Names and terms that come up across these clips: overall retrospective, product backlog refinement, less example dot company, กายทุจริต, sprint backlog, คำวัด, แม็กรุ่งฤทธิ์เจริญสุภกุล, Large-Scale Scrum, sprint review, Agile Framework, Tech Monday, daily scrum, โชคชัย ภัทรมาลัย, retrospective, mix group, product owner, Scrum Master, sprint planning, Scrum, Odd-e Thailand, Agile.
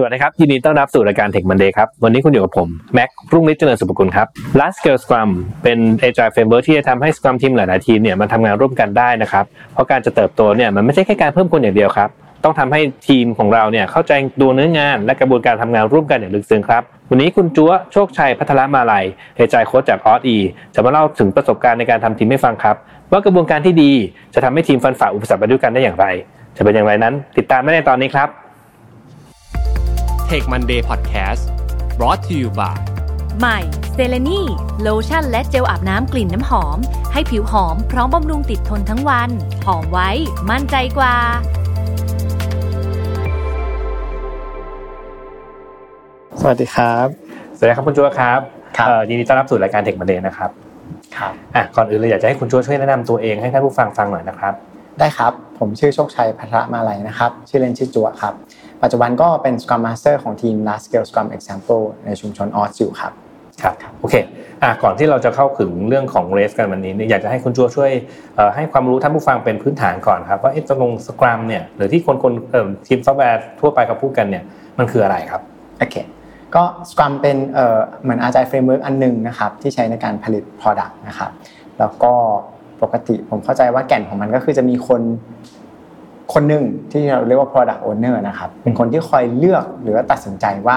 สวัสดีครับยินดีต้อนรับสู่รายการ Tech Monday ครับวันนี้คุณอยู่กับผมแม็กรุ่งฤทธิ์เจริญสุภกุลครับ Large-Scale Scrum เป็น Agile Framework ที่จะทำให้ Scrum ทีมหลายๆทีมเนี่ยมันทำงานร่วมกันได้นะครับเพราะการจะเติบโตเนี่ยมันไม่ใช่แค่การเพิ่มคนอย่างเดียวครับต้องทำให้ทีมของเราเนี่ยเข้าใจตัวเนื้องานและกระบวนการทำงานร่วมกันอย่างลึกซึ้งครับวันนี้คุณจั๊วโชคชัยพัทรมาลัย Agile Coach จาก Odd-e จะมาเล่าถึงประสบการณ์ในการทำทีมให้ฟังครับว่ากระบวนการที่ดีจะทำให้ทีมฟันฝ่าอุปสรรคไปด้วยกันได้อย่างไรจะเป็นอย่างไรนั้นติดตามได้ในตอนนี้ครับTech Monday Podcast brought to you by ใหม่เซเลนี่โลชั่นและเจลอาบน้ำกลิ่นน้ำหอมให้ผิวหอมพร้อมบำรุงติดทนทั้งวันหอมไว้มั่นใจกว่าสวัสดีครับสวัสดีครับคุณจั๊วครับยินดีต้อนรับสู่รายการ Tech Monday นะครับครับก่อนอื่นเลยอยากจะให้คุณจั๊วช่วยแนะนำตัวเองให้ท่านผู้ฟังฟังหน่อยนะครับได้ครับผมชื่อโชคชัยพัทรมาลัยนะครับชื่อเล่นชื่อจั๊วครับปัจจุบันก็เป็น Scrum Master ของทีม Large-Scale Scrum Example ในชุมชนออสอยู่ครับครับโอเคก่อนที่เราจะเข้าถึงเรื่องของ Race กันวันนี้อยากจะให้คุณจั๊วช่วยให้ความรู้ท่านผู้ฟังเป็นพื้นฐานก่อนครับว่าตกลง Scrum เนี่ยหรือที่คนทีมซอฟต์แวร์ทั่วไปเขาพูดกันเนี่ยมันคืออะไรครับโอเคก็ Scrum เป็นเหมือน Agile Framework อันนึงนะครับที่ใช้ในการผลิต product นะครับแล้วก็ปกติผมเข้าใจว่าแก่นของมันก็คือจะมีคนหนึ่งที่เราเรียกว่า product owner นะครับเป็นคนที่คอยเลือกหรือว่าตัดสินใจว่า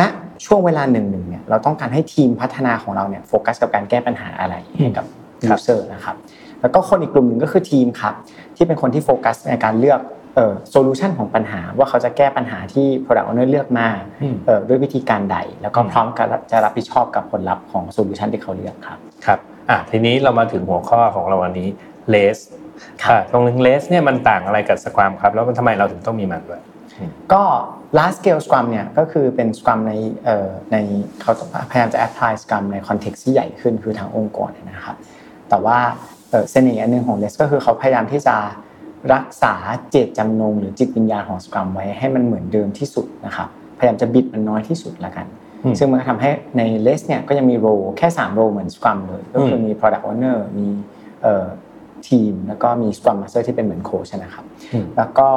ณช่วงเวลาหนึ่งเนี่ยเราต้องการให้ทีมพัฒนาของเราเนี่ยโฟกัสกับการแก้ปัญหาอะไรกับ user นะครับแล้วก็คนอีกกลุ่มนึงก็คือทีมครับที่เป็นคนที่โฟกัสในการเลือกsolution ของปัญหาว่าเขาจะแก้ปัญหาที่ product owner เลือกมาด้วยวิธีการใดแล้วก็พร้อมจะรับผิดชอบกับผลลัพธ์ของ solution ที่เขาเลือกครับครับทีนี้เรามาถึงหัวข้อของเราวันนี้ raceตรงเลสเนี่ยมันต่างอะไรกับ Scrum ครับแล้วมันทำไมเราถึงต้องมีมันด้วยก็ Large Scale Scrum เนี่ยก็คือเป็น Scrum ในเขาพยายามจะ apply Scrum ใน context ที่ใหญ่ขึ้นคือทางองค์กรนะครับแต่ว่าเสน่ห์อันนึงของเลสก็คือเขาพยายามที่จะรักษาเจตจำนงหรือจิตวิญญาณของ Scrum ไว้ให้มันเหมือนเดิมที่สุดนะครับพยายามจะบิดมันน้อยที่สุดละกันซึ่งมันทำให้ในเลสเนี่ยก็ยังมี role แค่3 role เหมือน Scrum เลยก็คือมี product owner มีทีมแล้วก็มี Scrum Master ที่เป็นเหมือนโค้ชนะครับแล้วก็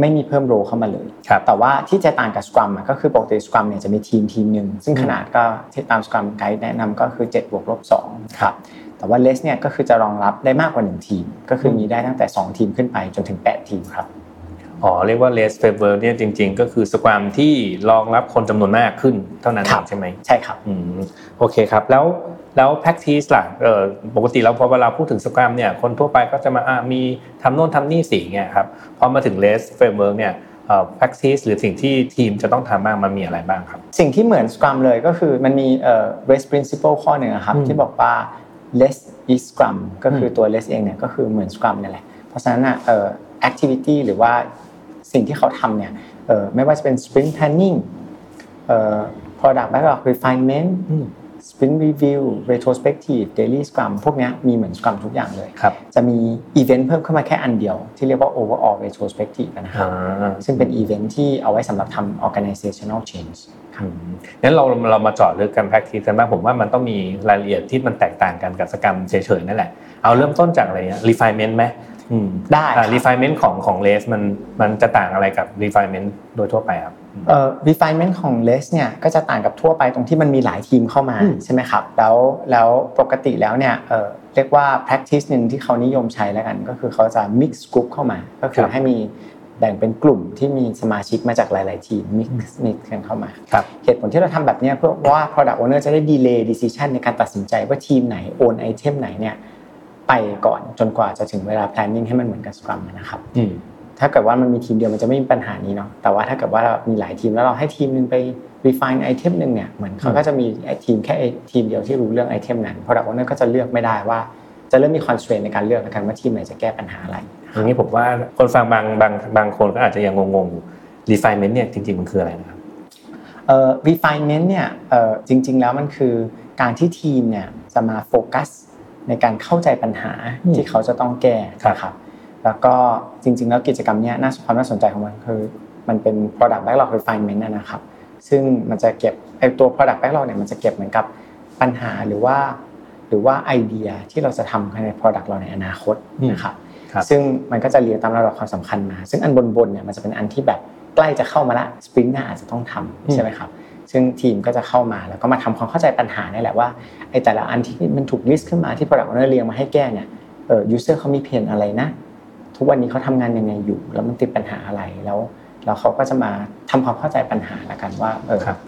ไม่มีเพิ่มโรเข้ามาเลยแต่ว่าที่จะต่างกับ Scrum ก็คือปกติ Scrum เนี่ยจะมีทีมนึงซึ่งขนาดก็ที่ตาม Scrum Guide แนะนำก็คือ 7+/2 ครับแต่ว่า Less เนี่ยก็คือจะรองรับได้มากกว่า1ทีมก็คือมีได้ตั้งแต่2ทีมขึ้นไปจนถึง8ทีมครับอ๋อเรียกว่า Less Framework เนี่ยจริงๆก็คือ Scrum ที่รองรับคนจำนวนมากขึ้นเท่านั้นใช่มั้ยใช่ครับโอเคครับแล้ว practice ล่ะปกติแล้วพอเวลาพูดถึง Scrum เนี่ยคนทั่วไปก็จะมามีทำโน่นทำนี่สิ่งเงี้ยครับพอมาถึง Large Framework เนี่ยpractice หรือสิ่งที่ทีมจะต้องทำบ้างมันมีอะไรบ้างครับสิ่งที่เหมือน Scrum เลยก็คือมันมีRace Principle ข้อหนึ่งครับที่บอกว่า less is Scrum ก็คือตัว less เองเนี่ยก็คือเหมือน Scrum นั่นแหละเพราะฉะนั้นactivity หรือว่าสิ่งที่เขาทำเนี่ยไม่ว่าจะเป็น sprint planning product backlog refinement sprint review retrospective daily scrum พวกนี้มีเหมือน scrum ทุกอย่างเลยครับจะมี event เพิ่มเข้ามาแค่อันเดียวที่เรียกว่า overall retrospective นะครับซึ่งเป็น event ที่เอาไว้สำหรับทำ organizational change ครับงั้นเรามาเจาะลึกกัน practice กันบ้างผมว่ามันต้องมีรายละเอียดที่มันแตกต่างกันกับ scrum เฉยๆนั่นแหละเอาเริ่มต้นจากอะไรเนี่ย refinement มั้ยได้ refinement ของ less มันจะต่างอะไรกับ refinement โดยทั่วไปครับrefinement ของ less เนี่ยก็จะต่างกับทั่วไปตรงที่มันมีหลายทีมเข้ามาใช่มั้ยครับแล้วปกติแล้วเนี่ยเรียกว่า practice นึงที่เขานิยมใช้แล้วกันก็คือเขาจะ mix group เข้ามาก็คือให้มีแบ่งเป็นกลุ่มที่มีสมาชิกมาจากหลายๆทีม mix กันเข้ามาครับเหตุผลที่เราทำแบบเนี้ยเพื่อว่า product owner จะได้ delay decision ในการตัดสินใจว่าทีมไหน own item ไหนเนี่ยไปก่อนจนกว่าจะถึงเวลา planning ให้มันเหมือนกับ Scrum นะครับถ้าเกิดว่ามันมีทีมเดียวมันจะไม่มีปัญหานี้เนาะแต่ว่าถ้าเกิดว่าเรามีหลายทีมแล้วเราให้ทีมนึงไป refine item นึงเนี่ยเหมือนเขาก็จะมีทีมแค่ทีมเดียวที่รู้เรื่อง item นั้น product owner ก็จะเลือกไม่ได้ว่าจะเริ่มมี constraint ในการเลือกแล้วกันว่าทีมไหนจะแก้ปัญหาอะไรอย่างนี้ผมว่าคนฟังบางคนก็อาจจะยังงงๆ refinement เนี่ยจริงๆมันคืออะไรนะครับrefinement เนี่ยจริงๆแล้วมันคือการที่ทีมเนี่ยจะมาโฟกัสในการเข้าใจปัญหาที่เขาจะต้องแก้นะครับแล้วก็จริงๆแล้วกิจกรรมเนี้ยความน่าสนใจของมันคือมันเป็น product backlog refinement นะครับซึ่งมันจะเก็บไอ้ตัว product backlog เนี่ยมันจะเก็บเหมือนกับปัญหาหรือว่าไอเดียที่เราจะทำใน product เราในอนาคตนะครับซึ่งมันก็จะเรียงตามระดับความสำคัญมาซึ่งอันบนๆเนี่ยมันจะเป็นอันที่แบบ ใกล้จะเข้ามาละสปรินต์น่าอาจจะต้องทำใช่ไหมครับซึ่งทีมก็จะเข้ามาแล้วก็มาทำความเข้าใจปัญหานี่แหละว่าไอ้แต่ละอันที่มันถูกลิสต์ขึ้นมาที่ product owner เรียงมาให้แก้เนี่ยยูเซอร์เขามีเพนอะไรนะทุกวันนี้เขาทำงานยังไงอยู่แล้วมันติดปัญหาอะไรแล้วเขาก็จะมาทำความเข้าใจปัญหาละกันว่า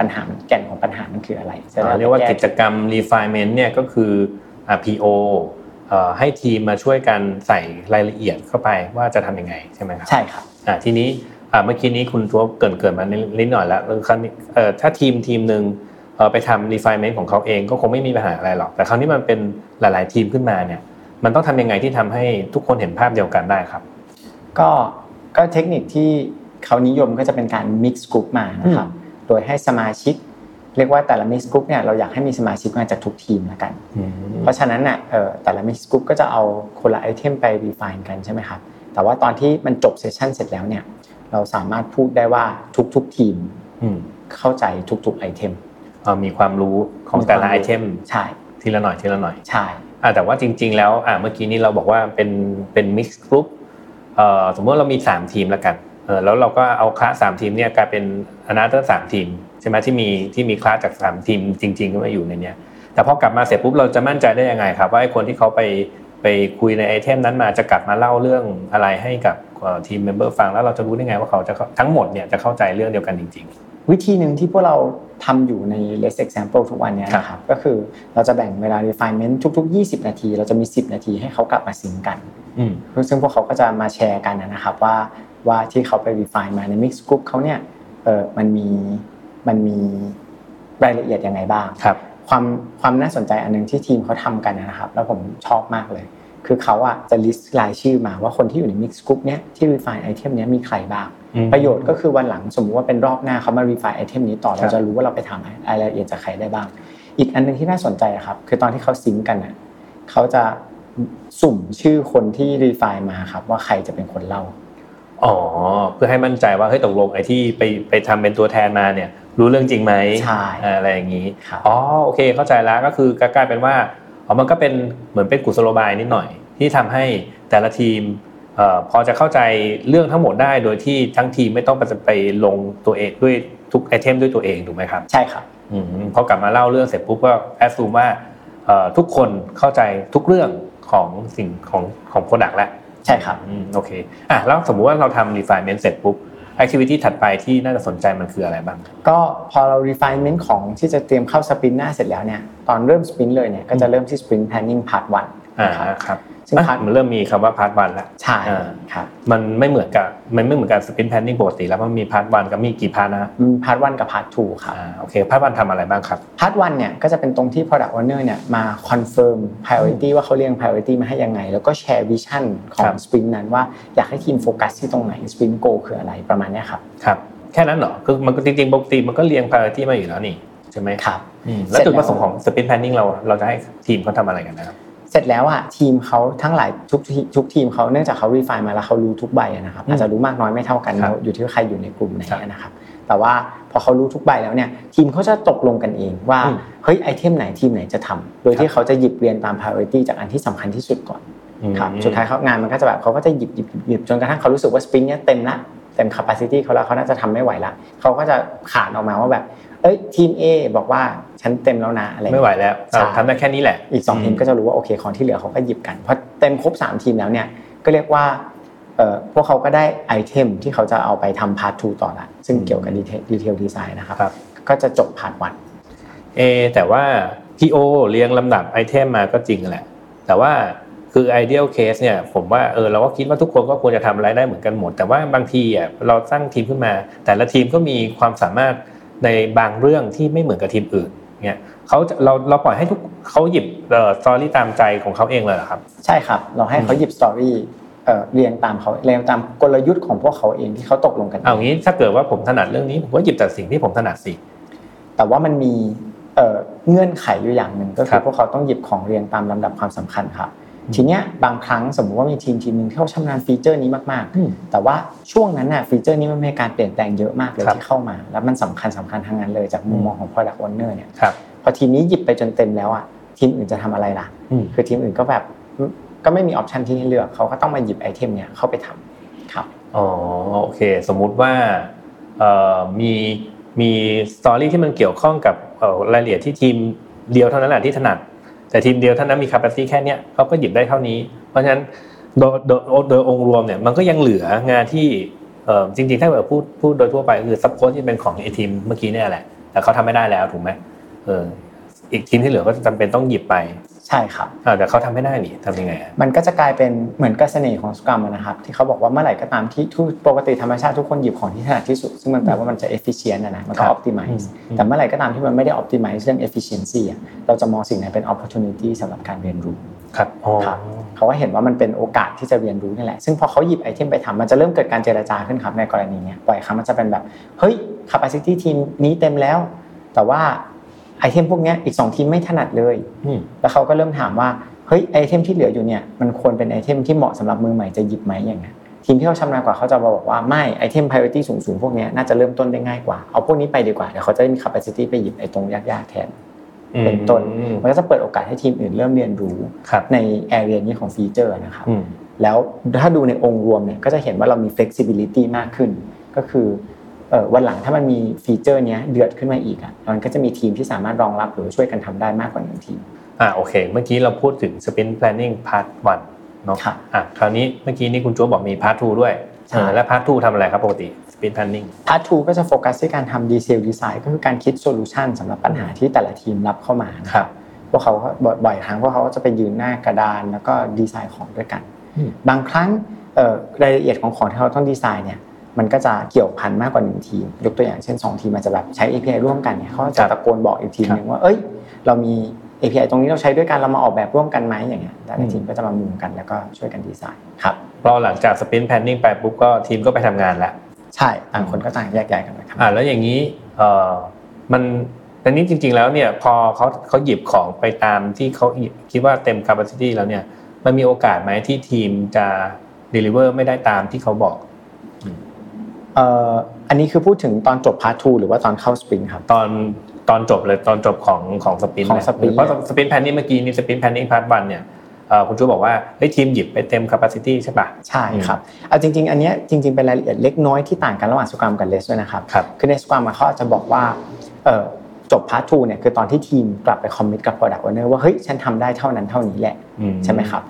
ปัญหาแก่นของปัญหามันคืออะไรเรียกว่ากิจกรรม refinement เนี่ยก็คือ PO ให้ทีมมาช่วยกันใส่รายละเอียดเข้าไปว่าจะทำยังไงใช่ไหมครับใช่ครับทีนี้เมื่อกี้นี้คุณทัวเกิดมานิดหน่อยแล้วถ้าทีมนึงไปทำ refinement ของเขาเองก็คงไม่มีปัญหาอะไรหรอกแต่คราวนี้มันเป็นหลายๆทีมขึ้นมาเนี่ยมันต้องทำยังไงที่ทำให้ทุกคนเห็นภาพเดียวกันได้ครับก็เทคนิคที่เขานิยมก็จะเป็นการ mix group มานะครับโดยให้สมาชิกเรียกว่าแต่ละ mix group เนี่ยเราอยากให้มีสมาชิกมาจากทุกทีมละกันเพราะฉะนั้นน่ะแต่ละ mix group ก็จะเอาคนละไอเทมไป refine กันใช่มั้ยครับแต่ว่าตอนที่มันจบเซสชั่นเสร็จแล้วเนี่ยเราสามารถพูดได้ว่าทุกทีมเข้าใจทุกๆไอเทมมีความรู้ของแต่ละไอเทมใช่ทีละหน่อยใช่แต่ว่าจริงๆแล้วเมื่อกี้นี้เราบอกว่าเป็น mix group สมมติเรามี3ทีมละกันแล้วเราก็เอาคลาส3ทีมเนี่ยกลายเป็นอนาเตอร์3ทีมใช่มั้ยที่มีคลาสจาก3ทีมจริงๆก็มาอยู่ในเนี้ยแต่พอกลับมาเสร็จปุ๊บเราจะมั่นใจได้ยังไงครับว่าไอ้คนที่เขาไปคุยในไอเทมนั้นมาจะกลับมาเล่าเรื่องอะไรให้กับทีมเมมเบอร์ฟังแล้วเราจะรู้ได้ไงว่าเขาจะทั้งหมดเนี่ยจะเข้าใจเรื่องเดียวกันจริงๆวิธีนึงที่พวกเราทำอยู่ใน less example ทุกวันเนี้ยนะครับก็คือเราจะแบ่งเวลา refinement ทุกๆ20นาทีเราจะมี10นาทีให้เขากลับมาซิงค์กันซึ่งพวกเขาก็จะมาแชร์กันนะครับว่าที่เขาไป refine มาใน mix group เขาเนี่ยมันมีรายละเอียดยังไงบ้างครับความน่าสนใจอันนึงที่ทีมเขาทำกันนะครับแล้วผมชอบมากเลยคือเขาอ่ะจะ list รายชื่อมาว่าคนที่อยู่ใน mix group เนี้ยที่ refine item เนี้ยมีใครบ้างประโยชน์ก็คือวันหลังสมมุติว่าเป็นรอบหน้าเขามา refine item นี้ต่อเราจะรู้ว่าเราไปทำรายละเอียดจากใครได้บ้างอีกอันนึงที่น่าสนใจครับคือตอนที่เขาซิงค์กันน่ะเขาจะสุ่มชื่อคนที่ refine มาครับว่าใครจะเป็นคนเล่าเพื่อให้มั่นใจว่าเฮ้ยตกลงไอ้ที่ไปทำเป็นตัวแทนมาเนี่ยรู้เรื่องจริงมั้ยอะไรอย่างงี้โอเคเข้าใจแล้วก็คือกลายเป็นว่ามันก็เป็นเหมือนเป็นกุศโลบายนิดหน่อยที่ทำให้แต่ละทีมพอจะเข้าใจเรื่องทั้งหมดได้โดยที่ทั้งทีมไม่ต้องไปลงตัวเองด้วยทุกไอเทมด้วยตัวเองถูกมั้ยครับใช่ครับพอกลับมาเล่าเรื่องเสร็จปุ๊บก็แอสซูมว่าทุกคนเข้าใจทุกเรื่องของสิ่งของ product แล้วใช่ครับโอเคแล้วสมมุติว่าเราทำ refinement เสร็จปุ๊บ activity ถัดไปที่น่าจะสนใจมันคืออะไรบ้างก็พอเรา refinement ของที่จะเตรียมเข้า sprint หน้าเสร็จแล้วเนี่ยตอนเริ่ม sprint เลยเนี่ยก็จะเริ่มที่ sprint planning part 1ครับซึ่ง part มันเริ่มมีคำว่า part 1แล้วใช่ครับมันไม่เหมือนกับ sprint planning ปกติแล้วมันมี part 1กับมีกี่ part นะpart 1กับ part 2ครับโอเค part 1ทำอะไรบ้างครับ part 1เนี่ยก็จะเป็นตรงที่ product owner เนี่ยมา confirm priority ว่าเค้าเรียง priority มาให้ยังไงแล้วก็ share vision ของ sprint นั้นว่าอยากให้ทีมโฟกัสที่ตรงไหน sprint goal คืออะไรประมาณเนี้ยครับครับแค่นั้นเหรอคือมันก็จริงๆปกติมันก็เรียง priority มาอยู่แล้วนี่ใช่มั้ยครับแล้วจุดประสงค์ของ sprint planning เราจะให้ทีมเค้าทำอะไรกันนะครับเสร็จแล้วอ่ะทีมเค้าทั้งหลายทุกทีมเค้าเนื่องจากเค้า refine มาแล้วเค้ารู้ทุกใบอ่ะนะครับอาจจะรู้มากน้อยไม่เท่ากันอยู่ที่ใครอยู่ในกลุ่มไหนอ่ะนะครับแต่ว่าพอเค้ารู้ทุกใบแล้วเนี่ยทีมเค้าจะตกลงกันเองว่าเฮ้ยไอเทมไหนทีมไหนจะทำโดยที่เค้าจะหยิบเรียงตาม priority จากอันที่สำคัญที่สุดก่อนครับสุดท้ายเค้างานมันก็จะแบบเค้าก็จะหยิบจนกระทั่งเค้ารู้สึกว่า sprint เนี่ยเต็ม capacity เค้าแล้วเค้าน่าจะทำไม่ไหวละเค้าก็จะขาดออกมาว่าแบบเอ้ยทีม A บอกว่าฉันเต็มแล้วนะอะไรไม่ไหวแล้วทำได้แค่นี้แหละอีก2ทีมก็จะรู้ว่าโอเคของที่เหลือเค้าก็หยิบกันพอเต็มครบ3ทีมแล้วเนี่ยก็เรียกว่าพวกเค้าก็ได้ไอเทมที่เค้าจะเอาไปทำพาร์ท2ต่อละซึ่งเกี่ยวกับดีเทลดีไซน์นะครับก็จะจบพาร์ท1แต่ว่า PO เรียงลำดับไอเทมมาก็จริงแหละแต่ว่าคือ ideal case เนี่ยผมว่าเราก็คิดว่าทุกคนก็ควรจะทำอะไรได้เหมือนกันหมดแต่ว่าบางทีอ่ะเราตั้งทีมขึ้นมาแต่ละทีมก็มีความสามารถในบางเรื่องที่ไม่เหมือนกับทีมอื่นเงี้ยเราปล่อยให้ทุกเขาหยิบสตอรี่ตามใจของเขาเองเลยเหรอครับใช่ครับเราให้เขาหยิบสตอรี่เรียงตามเขาเรียงตามกลยุทธ์ของพวกเขาเองที่เขาตกลงกันเอางี้ถ้าเกิดว่าผมถนัดเรื่องนี้ผมก็หยิบแต่สิ่งที่ผมถนัดสิแต่ว่ามันมีเงื่อนไขอยู่อย่างนึงก็คือพวกเขาต้องหยิบของเรียงตามลำดับความสำคัญครับทีเนี้ยบางครั้งสมมุติว่ามีทีมนึงที่เขาชำนาญฟีเจอร์นี้มากๆแต่ว่าช่วงนั้นน่ะฟีเจอร์นี้มันมีการเปลี่ยนแปลงเยอะมากเลยที่เข้ามาแล้วมันสำคัญทั้งนั้นเลยจากมุมมองของ product owner เนี่ยพอทีมนี้หยิบไปจนเต็มแล้วอ่ะทีมอื่นจะทำอะไรล่ะคือทีมอื่นก็แบบก็ไม่มีออปชันที่ให้เลือกเขาก็ต้องมาหยิบไอเทมเนี่ยเข้าไปทำครับโอเคสมมุติว่า มีสตอรี่ที่มันเกี่ยวข้องกับรายละเอียดที่ทีมเดียวเท่านั้นแหละที่ถนัดแต่ทีมเดียวเท่านั้นมี capacity แค่เนี้ยเค้าก็หยิบได้เท่านี้เพราะฉะนั้นโดยองค์รวมเนี่ยมันก็ยังเหลืองานที่จริงๆถ้าแบบพูดโดยทั่วไปคือซัพพอร์ตที่เป็นของไอ้ทีมเมื่อกี้เนี่ยแหละแต่เค้าทำไม่ได้แล้วถูกมั้ยอีกทีมที่เหลือก็จำเป็นต้องหยิบไปใช่ครับแต่เค้าทำไม่ได้นี่ทำยังไงมันก็จะกลายเป็นเหมือนกับเสน่ห์ของ Scrum นะครับที่เค้าบอกว่าเมื่อไหร่ก็ตามที่ปกติธรรมชาติทุกคนหยิบของที่ถนัดที่สุดซึ่งมันแปลว่ามันจะ efficient อ่ะนะมันก็ optimize แต่เมื่อไหร่ก็ตามที่มันไม่ได้ optimize เรื่อง efficiency อ่ะเราจะมองสิ่งนั้นเป็น opportunity สำหรับการเรียนรู้ครับเค้าก็เห็นว่ามันเป็นโอกาสที่จะเรียนรู้นั่นแหละซึ่งพอเค้าหยิบไอเทมไปทำมันจะเริ่มเกิดการเจรจาขึ้นครับในกรณีเนี้ยบ่อยครั้งมันจะเป็นแบบเฮ้ย capacity ทีมนี้เต็มแล้วแต่ว่าไอเทมพวกเนี้ยอีก2ทีมไม่ถนัดเลยแล้วเค้าก็เริ่มถามว่าเฮ้ยไอเทมที่เหลืออยู่เนี่ยมันควรเป็นไอเทมที่เหมาะสำหรับมือใหม่จะหยิบมั้ยอย่างเงี้ยทีมที่เค้าชำนาญกว่าเค้าจะบอกว่าไม่ไอเทม priority สูงๆพวกเนี้ยน่าจะเริ่มต้นได้ง่ายกว่าเอาพวกนี้ไปดีกว่าเดี๋ยวเค้าจะได้มี capacity ไปหยิบไอตรงยากๆแทนเป็นต้นมันก็จะเปิดโอกาสให้ทีมอื่นเริ่มเรียนรู้ใน area นี้ของฟีเจอร์นะครับแล้วถ้าดูในองค์รวมเนี่ยก็จะเห็นว่าเรามี flexibility มากขึ้นก็คือวันหลังถ้ามันมีฟีเจอร์เนี้ยเดือดขึ้นมาอีกอ่ะมันก็จะมีทีมที่สามารถรองรับหรือช่วยกันทำได้มากกว่า1ทีมโอเคเมื่อกี้เราพูดถึง sprint planning part 1เนาะคราวนี้เมื่อกี้นี่คุณโจ้บอกมี part 2 ด้วยและ part 2 ทำอะไรครับปกติ sprint planning part 2 ก็จะโฟกัสที่การทำ detail design ก็คือการคิด solution สำหรับปัญหาที่แต่ละทีมรับเข้ามาครับพวกเขาบ่อยครั้งพวกเขาจะไปยืนหน้ากระดานแล้วก็ดีไซน์ของด้วยกันบางครั้งรายละเอียดของที่เขาต้องดีไซน์เนี่ยมันก็จะเกี่ยวพันมากกว่า1ทีมยกตัวอย่างเช่น2ทีมมันจะแบบใช้ API ร่วมกันเนี่ยเค้าจะตะโกนบอกอีกทีมนึงว่าเอ้ยเรามี API ตรงนี้เราใช้ด้วยกันเรามาออกแบบร่วมกันมั้ยอย่างเงี้ยแต่ละทีมก็จะมามุมกันแล้วก็ช่วยกันดีไซน์ครับพอหลังจาก sprint planning ไปปุ๊บก็ทีมก็ไปทำงานแล้วใช่ต่างคนก็ต่างแยกย้ายกันนะครับแล้วอย่างงี้มันแต่นี้จริงๆแล้วเนี่ยพอเค้าหยิบของไปตามที่เค้าคิดว่าเต็ม capacity แล้วเนี่ยมันมีโอกาสมั้ยที่ทีมจะ deliver ไม่ได้ตามที่เค้าบอกอันนี้คือพูดถึงตอนจบพาร์ท2หรือว่าตอนเข้าสปรินท์ครับตอนจบเลยตอนจบของสปรินท์เนี่ยเพราะสปรินท์แพลนนิ่งเมื่อกี้นี่สปรินท์แพลนนิ่งพาร์ท1เนี่ยคุณชูบอกว่าเฮ้ยทีมหยิบไปเต็มแคปาซิตี้ใช่ป่ะใช่ครับจริงๆอันเนี้ยจริงๆเป็นรายละเอียดเล็กน้อยที่ต่างกันระหว่าง Scrum กับ Less ด้วยนะครับคือใน Scrum เค้าอาจจะบอกว่าจบพาร์ท2เนี่ยคือตอนที่ทีมกลับไปคอมมิตกับ product owner ว่าเฮ้ยฉันทำได้เท่านั้นเท่านี้แหละใช่มั้ยครับ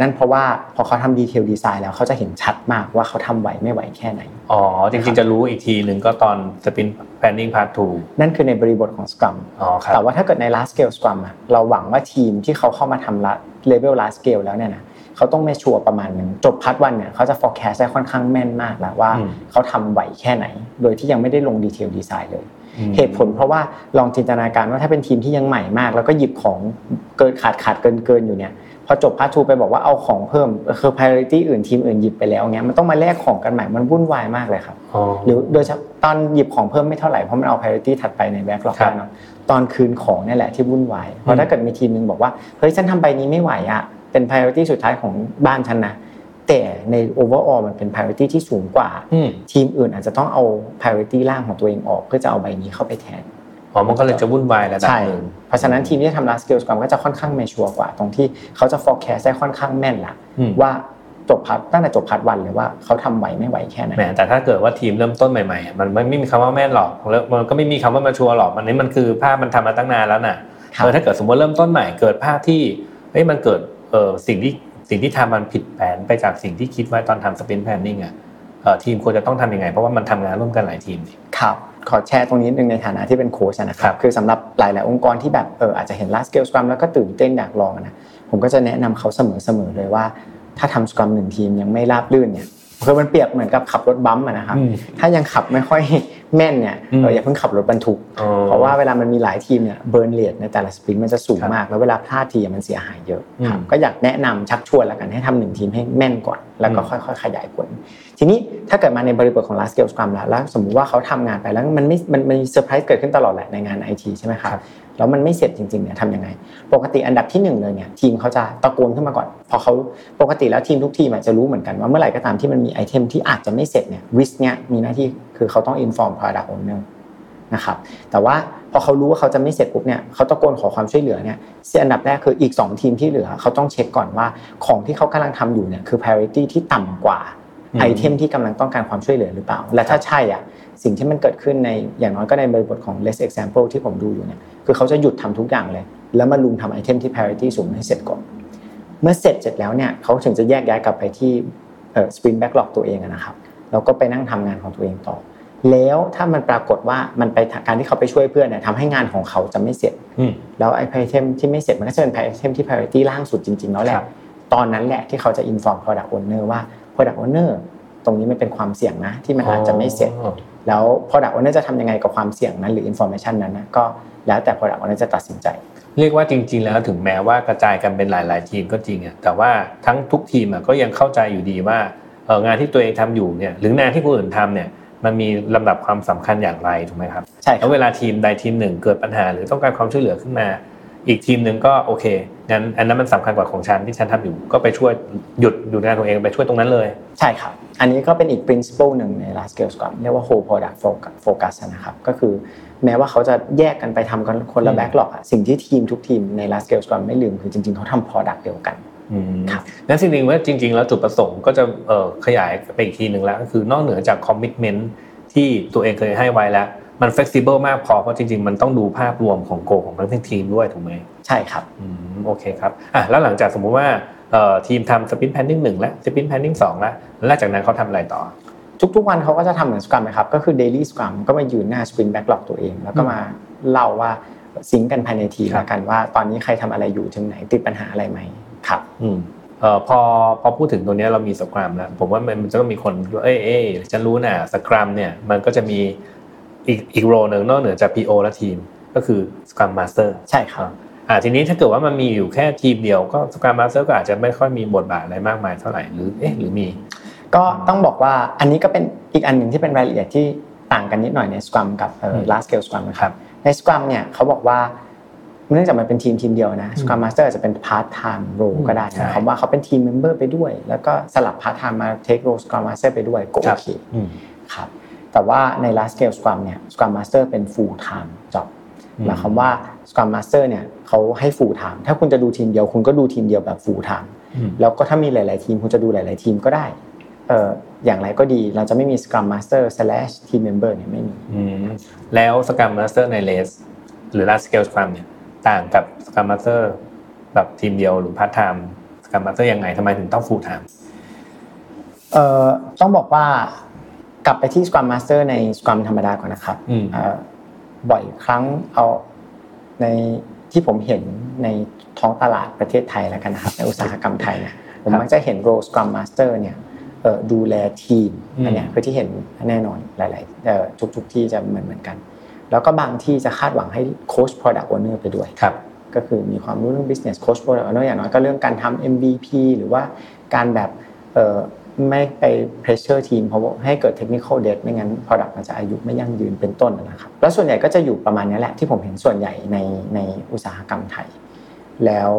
นั่นเพราะว่าพอเค้าทำดีเทลดีไซน์แล้วเค้าจะเห็นชัดมากว่าเค้าทำไหวไม่ไหวแค่ไหนจริงๆจะรู้อีกทีนึงก็ตอน Sprint Planning Part 2นั่นคือในบริบทของ Scrum แต่ว่าถ้าเกิดใน Large Scale Scrum อ่ะเราหวังว่าทีมที่เค้าเข้ามาทำ Level Large Scale แล้วเนี่ยนะเค้าต้องแม่ชัวร์ประมาณนึงจบ Part 1เนี่ยเค้าจะ forecast ได้ค่อนข้างแม่นมากแล้วว่าเค้าทำไหวแค่ไหนโดยที่ยังไม่ได้ลงดีเทลดีไซน์เลยเหตุผลเพราะว่าลองจินตนาการว่าถ้าเป็นทีมที่ยังใหม่มากแล้วก็หยิบของเกินขาดเกินอยู่เนี่ยพอจบพาร์ท2ไปบอกว่าเอาของเพิ่มคือ priority อื่นทีมอื่นหยิบไปแล้วเงี้ยมันต้องมาแลกของกันใหม่มันวุ่นวายมากเลยครับหรือโดยตอนหยิบของเพิ่มไม่เท่าไหร่เพราะมันเอา priority ถัดไปใน backlog ได้เนาะตอนคืนของนี่แหละที่วุ่นวายเพราะถ้าเกิดมีทีมนึงบอกว่าเฮ้ยฉันทำใบนี้ไม่ไหวอ่ะเป็น priority สุดท้ายของบ้านฉันนะแต่ใน overall มันเป็น priority ที่สูงกว่าทีมอื่นอาจจะต้องเอา priority ล่างของตัวเองออกเพื่อจะเอาใบนี้เข้าไปแทนมันก็เลยจะวุ่นวายระดับนึงเพราะฉะนั้นทีมที่ทำ Large Scale Scrum ก็จะค่อนข้างแม่นชัวร์กว่าตรงที่เค้าจะ forecast ได้ค่อนข้างแม่นล่ะว่าจบพาร์ทตั้งแต่จบพาร์ท1เลยว่าเค้าทำไหวไม่ไหวแค่ไหนแหมแต่ถ้าเกิดว่าทีมเริ่มต้นใหม่ๆมันไม่มีคำว่าแม่นหรอกแล้วมันก็ไม่มีคำว่ามาชัวร์หรอกอันนี้มันคือภาพมันทำมาตั้งนานแล้วน่ะถ้าเกิดสมมุติเริ่มต้นใหม่เกิดภาพที่เฮ้ยมันเกิดสิ่งที่ทำมันผิดแผนไปจากสิ่งที่คิดไว้ตอนทำ Sprint Planning อ่ะทีมควรจะต้องทำยังไงเพราะว่ามันทำงานร่วมกันหลายทีมครับขอแชร์ตรงนี้นิดนึงในฐานะที่เป็นโค้ชนะครับคือสำหรับหลายๆองค์กรที่แบบอาจจะเห็น Large Scale Scrum แล้วก็ตื่นเต้นอยากลองนะผมก็จะแนะนำเค้าเสมอๆเลยว่าถ้าทำ Scrum 1ทีมยังไม่ราบรื่นเนี่ยคือมันเปรียบเหมือนกับขับรถบัมป์อ่ะนะครับถ้ายังขับไม่ค่อยแม่นเนี่ยอย่าเพิ่งขับรถบรรทุกเพราะว่าเวลามันมีหลายทีมเนี่ยเบิร์นเรทในแต่ละสปรินต์มันจะสูงมากแล้วเวลาพลาดทีมันเสียหายเยอะครับก็อยากแนะนำชักชวนแล้วกันให้ทำ1ทีมให้แม่นก่อนแล้วก็ค่อยๆขยายผลทีนี้ถ้าเกิดมาในบริบทของ Large Scale Scrum แล้วสมมุติว่าเค้าทำงานไปแล้วมันมีเซอร์ไพรส์เกิดขึ้นตลอดแหละในงาน IT ใช่มั้ยครับแล้วมันไม่เสร็จจริงๆเนี่ยทำยังไงปกติอันดับที่1เลยเนี่ยทีมเค้าจะตะโกนขึ้นมาก่อนพอเค้าปกติแล้วทีมทุกทีมจะรู้เหมือนกันว่าเมื่อไหร่ก็ตามที่มันมีไอเทมที่อาจจะไม่เสร็จเนี่ยวิสเนี่ยมีหน้าที่คือเค้าต้อง inform product owner นะครับแต่ว่าพอเค้ารู้ว่าเค้าจะไม่เสร็จปุ๊บเนี่ยเค้าตะโกนขอความช่วยเหลือเนี่ยอันดับแรกคืออีก2ทีมที่เหลือเค้าต้องเช็คก่อนว่าของที่เค้ากำลังทำอยู่เนี่ยคือ priority ที่ต่ำกว่า ไอเทมที่กำลังต้องการความช่วยเหลือหรือเปล่าและถ้าใช่อ่ะสิ่งที่มันเกิดขึ้นในอย่างน้อยก็ในบริบทของ less example ที่ผมดูอยู่เนี่ยคือเขาจะหยุดทำทุกอย่างเลยแล้วมาลุมทำไอเทมที่ priority สูงให้เสร็จก่อนเมื่อเสร็จแล้วเนี่ยเขาถึงจะแยกย้ายกลับไปที่sprint backlog ตัวเองนะครับแล้วก็ไปนั่งทำงานของตัวเองต่อแล้วถ้ามันปรากฏว่ามันไปการที่เขาไปช่วยเพื่อนเนี่ยทำให้งานของเขาจะไม่เสร็จแล้วไอ้ item ที่ไม่เสร็จมันก็จะเป็น item ที่ priority ล่างสุดจริงๆแล้วแหละตอนนั้นแหละที่เขาจะ inform product owner ว่า product owner ตรงนี้มันเป็นความเสี่ยงนะที่มันอาจจะไม่เสร็จแล้ว product owner จะทำยังไงกับความเสี่ยงนั้นหรือ information นั้นนะก็แล้วแต่ product owner จะตัดสินใจเรียกว่าจริงๆแล้วถึงแม้ว่ากระจายกันเป็นหลายๆทีมก็จริงอ่ะแต่ว่าทั้งทุกทีมก็ยังเข้าใจอยู่ดีว่างานที่ตัวเองทำอยู่เนี่ยหรืองานที่คนอื่นทำเนี่ยมันมีลำดับความสำคัญอย่างไรถูกไหมครับใช่แล้วเวลาทีมใดทีมหนึ่งเกิดปัญหาหรือต้องการความช่วยเหลือขึ้นมาอีกทีมหนึ่งก็โอเคงั้นอันนั้นมันสำคัญกว่าของฉันที่ฉันทำอยู่ก็ไปช่วยหยุดดูงานตัวเองไปช่วยตรงนั้นเลยใช่ครับอันนี้ก็เป็นอีก principle หนึ่งใน large scale scrum เรียกว่า whole product focus นะครับก็คือแม้ว่าเขาจะแยกกันไปทำกันคนละ backlog อ่ะสิ่งที่ทีมทุกทีมใน large scale scrum ไม่ลืมคือจริงๆเขาทำ product เดียวกันครับนั่นจริงๆว่าจริงๆแล้วจุดประสงค์ก็จะขยายไปอีกทีนึงแล้วก็คือนอกเหนือจากคอมมิตเมนท์ที่ตัวเองเคยให้ไว้แล้วมันเฟล็กซิเบิลมากพอเพราะจริงๆมันต้องดูภาพรวมของโกของทั้งทีมด้วยถูกไหมใช่ครับโอเคครับอ่ะแล้วหลังจากสมมุติว่าทีมทำสปรินต์แพลนนิ่ง1แล้วสปรินต์แพลนนิ่ง2แล้วแล้วจากนั้นเขาทำอะไรต่อทุกๆวันเขาก็จะทำเหมือนสครัมนะครับก็คือเดลี่สครัมก็มายืนหน้าสปรินต์แบ็คล็อกตัวเองแล้วก็มาเล่าว่าซิงค์กันภายในทีมแล้วกันว่าตอนนี้ใครทำอะไรอยู่ถึงไหนติดปัญหาอะไรไหมครับพอพูดถึงตัวนี้เรามีสครัมแล้วผมว่ามันจะต้องมีคนว่าเอ้ยฉันรู้นะสครัมเนี่ยมันก็จะมีอีกโรนึงนอกเหนือจาก PO และทีมก็คือ Scrum Master ใช่ครับทีนี้ถ้าเกิดว่ามันมีอยู่แค่ทีมเดียวก็ Scrum Master ก็อาจจะไม่ค่อยมีบทบาทอะไรมากมายเท่าไหร่หรือมีก็ต้องบอกว่าอันนี้ก็เป็นอีกอันนึงที่เป็นรายละเอียดที่ต่างกันนิดหน่อยใน Scrum กับLarge Scale Scrum นะครับใน Scrum เนี่ยเขาบอกว่าเนื่องจากมันเป็นทีมเดียวนะ Scrum Master อาจจะเป็น Part Time Role ก็ได้นะคำว่าเขาเป็น Team Member ไปด้วยแล้วก็สลับ Part Time มา Take Role Scrum Master ไปด้วยก็โอเคครับแต่ว่าใน large scale scrum เนี่ย scrum master เป็น full time job หมายความว่า scrum master เนี่ยเขาให้ full time ถ้าคุณจะดูทีมเดียวคุณก็ดูทีมเดียวแบบ full time แล้วก็ถ้ามีหลายๆทีมคุณจะดูหลายๆทีมก็ได้อย่างไรก็ดีเราจะไม่มี scrum master / team member เนี่ยไม่มีแล้ว scrum master ใน less หรือ large scale scrum เนี่ยต่างกับ scrum master แบบทีมเดียวหรือ part time scrum master ยังไงทำไมถึงต้อง full time ต้องบอกว่ากลับไปที่ Scrum Master ใน Scrum ธรรมดาก่อนนะครับบ่อยครั้งเอาในที่ผมเห็นในท้องตลาดประเทศไทยแล้วกันนะครับในอุตสาหกรรมไทยเนี่ยผมมักจะเห็น Role Scrum Master เนี่ยดูแลทีมอันเนี้ยคือที่เห็นแน่นอนหลายๆทุกๆที่จะเหมือนกันแล้วก็บางที่จะคาดหวังให้ Coach Product Owner ไปด้วยครับก็คือมีความรู้เรื่อง Business Coach Product Owner อย่างน้อยก็เรื่องการทำ MVP หรือว่าการแบบไม่ไปเพรสเชอร์ทีมเพราะว่าให้เกิด technical debt ไม่งั้น product มันจะอายุไม่ยั่งยืนเป็นต้นนะครับแล้วส่วนใหญ่ก็จะอยู่ประมาณนี้แหละที่ผมเห็นส่วนใหญ่ในอุตสาหกรรมไทยแล้ว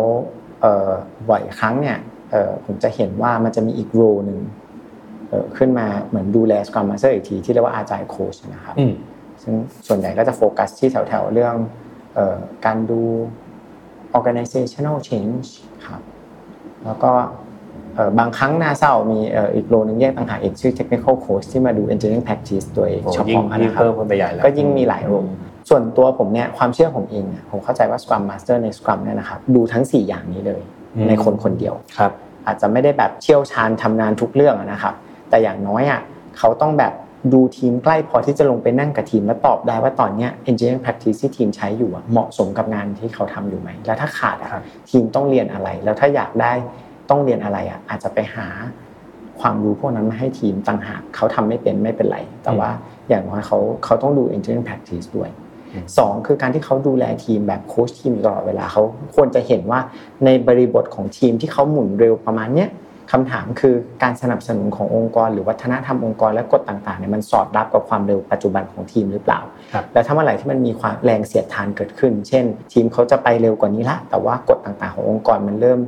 บ่อยครั้งเนี่ยผมจะเห็นว่ามันจะมีอีกโรนึงขึ้นมาเหมือนดูแล Scrum Master อีกทีที่เรียกว่า Agile Coach นะครับซึ่งส่วนใหญ่ก็จะโฟกัสที่แถวๆเรื่องการดู organizational change ครับแล้วก็บางครั้งน่าเศร้ามีอีกโลนึงแยกต่างหากอีกชื่อ Technical Coach ที่มาดู Engineering Practice ตัวเองเฉพาะอันนะครับก็ยิ่งมีหลายโลส่วนตัวผมเนี่ยความเชื่อผมเองผมเข้าใจว่า Scrum Master ใน Scrum เนี่ยนะครับดูทั้ง4อย่างนี้เลยในคนๆเดียวครับอาจจะไม่ได้แบบเชี่ยวชาญทำงานทุกเรื่องนะครับแต่อย่างน้อยอ่ะเขาต้องแบบดูทีมใกล้พอที่จะลงไปนั่งกับทีมและตอบได้ว่าตอนเนี้ย Engineering Practice ที่ทีมใช้อยู่เหมาะสมกับงานที่เขาทำอยู่ไหมแล้วถ้าขาดอ่ะทีมต้องเรียนอะไรแล้วถ้าอยากได้ต้องเรียนอะไรอาจจะไปหาความรู้พวกนั้นมาให้ทีมต่างหากเขาทำไม่เป็นไรแต่ว่าอย่างน้อยเขาต้องดู Engineering Practice ด้วย2คือการที่เขาดูแลทีมแบบโค้ชทีมตลอดเวลาเขาควรจะเห็นว่าในบริบทของทีมที่เขาหมุนเร็วประมาณเนี้ยคำถามคือการสนับสนุนขององค์กรหรือวัฒนธรรมองค์กรและกฎต่างๆเนี่ยมันสอดรับกับความเร็วปัจจุบันของทีมหรือเปล่าแล้วถ้าเมื่อไหร่ที่มันมีความแรงเสียดทานเกิดขึ้นเช่นทีมเขาจะไปเร็วกว่านี้ละแต่ว่ากฎต่างๆขององค์กรมันเริ่ม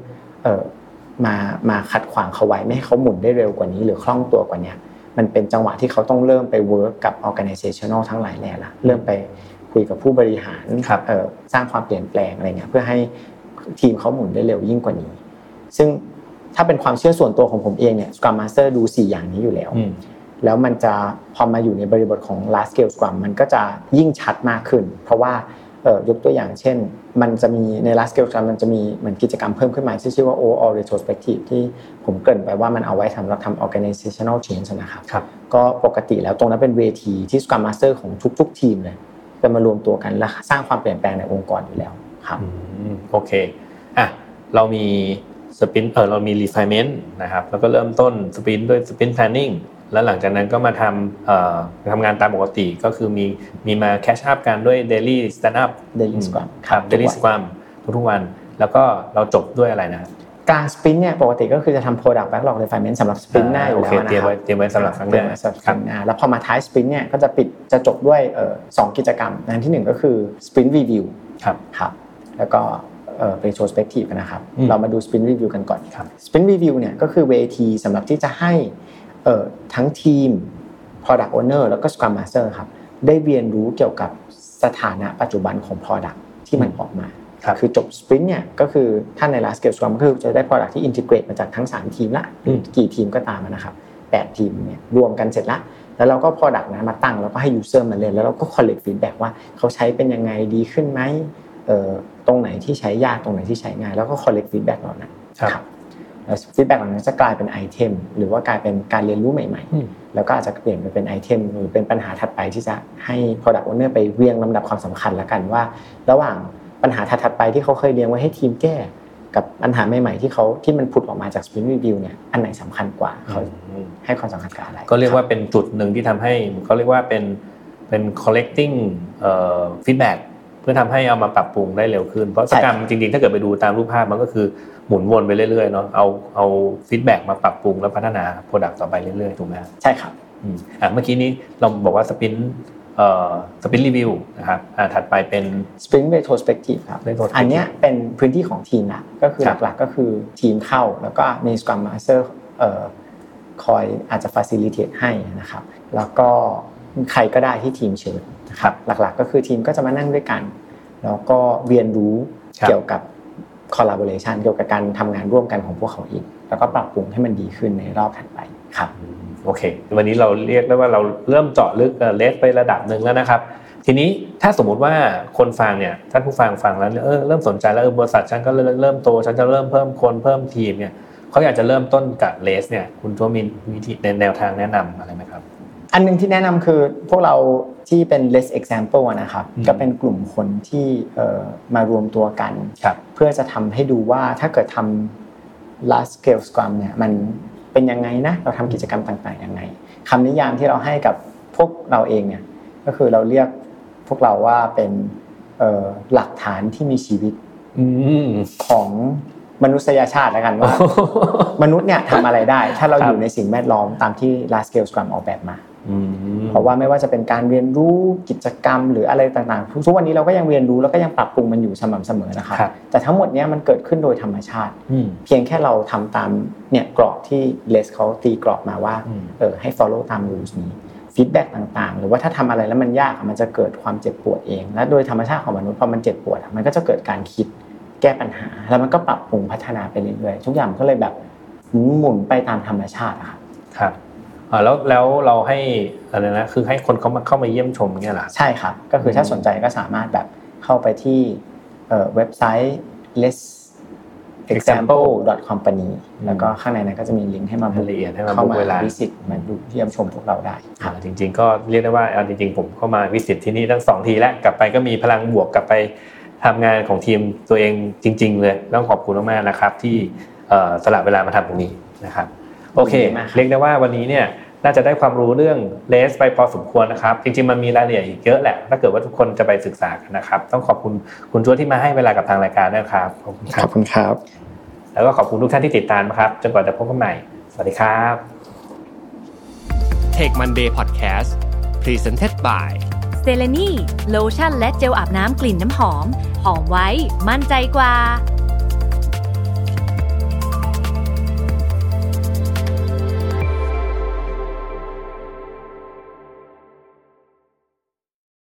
มาขัดขวางเขาไว้ไม่ให้เขาหมุนได้เร็วกว่านี้หรือคล่องตัวกว่านี้มันเป็นจังหวะที่เขาต้องเริ่มไปเวิร์คกับ organizational ทั้งหลายแหล่ละเริ่มไปคุยกับผู้บริหารสร้างความเปลี่ยนแปลงอะไรเงี้ยเพื่อให้ทีมเขาหมุนได้เร็วยิ่งกว่านี้ซึ่ง ถ้าเป็นความเชื่อส่วนตัวของผมเองเนี่ย Scrum Master ดู4อย่างนี้อยู่แล้วแล้วมันจะพอมาอยู่ในบริบทของ Large Scale Scrum มันก็จะยิ่งชัดมากขึ้นเพราะว่ายกตัวอย่างเช่นมันจะมีใน Large Scale Scrum มันจะมีเหมือนกิจกรรมเพิ่มขึ้นมาชื่อว่า overall retrospective ที่ผมเกริ่นไปว่ามันเอาไว้สำหรับทำ organizational change นะครับก็ปกติแล้วตรงนั้นเป็นเวทีที่ Scrum Master ของทุกๆทีมเลยจะมารวมตัวกันและสร้างความเปลี่ยนแปลงในองค์กรอยู่แล้วครับโอเคอ่ะเรามี sprint เรามี refinement นะครับแล้วก็เริ่มต้น sprint ด้วย sprint planningแล้วหลังจากนั้นก็มาทำงานตามปกติก็คือมีมาแคชอัพกันด้วย daily stand up daily scrum ครับ daily scrum ทุกวันแล้วก็เราจบด้วยอะไรนะการ sprint เนี่ยปกติก็คือจะทำ product backlog refinement สำหรับ sprint หน้าอยู่แล้วนะครับเตรียมไว้สำหรับครั้งหน้าแล้วพอมาท้าย sprint เนี่ยก็จะปิดจะจบด้วย2กิจกรรมอันที่1ก็คือ sprint review ครับแล้วก็retrospective นะครับเรามาดู sprint review กันก่อนครับ sprint review เนี่ยก็คือเวทีสำหรับที่จะให้ทั้งทีม product owner แล้วก็ scrum master ครับได้เรียนรู้เกี่ยวกับสถานะปัจจุบันของ product ที่มันออกมาคือจบ sprint เนี่ยก็คือถ้าใน large scale scrum ก็คือจะได้ product ที่ integrate มาจากทั้ง3ทีมละกี่ทีมก็ตามนะครับ8ทีมเนี่ยรวมกันเสร็จละแล้วเราก็ product นั้นมาตั้งแล้วก็ให้ user มาเล่นแล้วเราก็ collect feedback ว่าเขาใช้เป็นยังไงดีขึ้นไหมตรงไหนที่ใช้ยากตรงไหนที่ใช้ง่ายแล้วก็ collect feedback เหล่านั้นครับฟีดแบ็กเหล่านั้นจะกลายเป็นไอเทมหรือว่ากลายเป็นการเรียนรู้ใหม่ๆแล้วก็อาจจะเปลี่ยนไปเป็นไอเทมหรือเป็นปัญหาถัดไปที่จะให้ product owner ไปเรียงลำดับความสำคัญละกันว่าระหว่างปัญหาถัดไปที่เขาเคยเรียงไว้ให้ทีมแก้กับปัญหาใหม่ๆที่มันผุดออกมาจาก sprint review เนี่ยอันไหนสำคัญกว่าเขาให้ความสำคัญกับอะไรก็เรียกว่าเป็นจุดหนึ่งที่ทำให้เขาเรียกว่าเป็น collecting feedbackเพื่อทำให้เอามาปรับปรุงได้เร็วขึ้นเพราะสกรัมจริงๆถ้าเกิดไปดูตามรูปภาพมันก็คือหมุนวนไปเรื่อยๆเนาะเอาฟีดแบคมาปรับปรุงแล้วพัฒนา product ต่อไปเรื่อยๆถูกมั้ยใช่ครับเมื่อกี้นี้เราบอกว่า sprint review นะครับถัดไปเป็น sprint retrospective ครับอันเนี้ยเป็นพื้นที่ของทีมนะก็คือหลักๆก็คือทีมเข้าแล้วก็มี Scrum Master คอยอาจจะ facilitate ให้นะครับแล้วก็ใครก็ได้ที่ทีมเชิญครับหลักๆก็คือทีมก็จะมานั่งด้วยกันแล้วก็เรียนรู้เกี่ยวกับ collaboration เกี่ยวกับการทำงานร่วมกันของพวกเขาอีกแล้วก็ปรับปรุงให้มันดีขึ้นในรอบถัดไปครับโอเควันนี้เราเรียกได้ว่าเราเริ่มเจาะลึกเลสไประดับนึงแล้วนะครับทีนี้ถ้าสมมุติว่าคนฟังเนี่ยท่านผู้ฟังฟังแล้วเริ่มสนใจแล้วบริษัทฉันก็เริ่มโตฉันจะเริ่มเพิ่มคนเพิ่มทีมเนี่ยเขาอยากจะเริ่มต้นกับเลสเนี่ยคุณทัวมีวิธีแนวทางแนะนำอะไรไหมครับอันนึงที่แนะนำคือพวกเราที่เป็น less example นะครับก็เป็นกลุ่มคนที่มารวมตัวกันเพื่อจะทำให้ดูว่าถ้าเกิดทำ large scale scrum เนี่ยมันเป็นยังไงนะเราทำกิจกรรมต่างๆยังไงคำนิยามที่เราให้กับพวกเราเองเนี่ยก็คือเราเรียกพวกเราว่าเป็นหลักฐานที่มีชีวิตของมนุษยชาติแล้วกันว่ามนุษย์เนี่ยทำอะไรได้ถ้าเราอยู่ในสิ่งแวดล้อมตามที่ large scale scrum ออกแบบมาเพราะว่าไม่ว่าจะเป็นการเรียนรู้กิจกรรมหรืออะไรต่างๆทุกวันนี้เราก็ยังเรียนรู้แล้วก็ยังปรับปรุงมันอยู่สม่ำเสมอนะครับแต่ทั้งหมดเนี้ยมันเกิดขึ้นโดยธรรมชาติเพียงแค่เราทำตามเนี่ยกรอบที่ less เขาตีกรอบมาว่าให้ follow ตาม rules นี้ feedback ต่างๆหรือว่าถ้าทำอะไรแล้วมันยากมันจะเกิดความเจ็บปวดเองและโดยธรรมชาติของมนุษย์พอมันเจ็บปวดมันก็จะเกิดการคิดแก้ปัญหาแล้วมันก็ปรับปรุงพัฒนาไปเรื่อยๆทุกอย่างก็เลยแบบหมุนไปตามธรรมชาติอะครับแล้วเราให้อะไรนะคือให้คนเข้ามาเยี่ยมชมเงี้ยเหรอใช่ครับก็คือถ้าสนใจก็สามารถแบบเข้าไปที่เว็บไซต์ less example dot company แล้วก็ข้างในนั้นก็จะมีลิงก์ให้มาละเอียดให้มาดูเวลาวิสิตมาดูเยี่ยมชมพวกเราได้จริงๆก็เรียกได้ว่าจริงๆผมเข้ามาวิสิตที่นี่ทั้ง2ทีแล้วกลับไปก็มีพลังบวกกลับไปทำงานของทีมตัวเองจริงๆเลยต้องขอบคุณมากๆนะครับที่สละเวลามาทำตรงนี้นะครับโอเคเรียกได้ว่าวันนี้เนี่ยน่าจะได้ความรู้เรื่องเลสไปพอสมควรนะครับจริงๆมันมีรายละเอียดอีกเยอะแหละถ้าเกิดว่าทุกคนจะไปศึกษากันนะครับต้องขอบคุณคุณจั๊วที่มาให้เวลากับทางรายการนะครับขอบคุณครับขอบคุณครับแล้วก็ขอบคุณทุกท่านที่ติดตามนะครับจนกว่าจะพบกันใหม่สวัสดีครับ Tech Monday Podcast Presented byเซเลนี่โลชั่นและเจลอาบน้ำกลิ่นน้ำหอมหอมไว้มั่นใจกว่า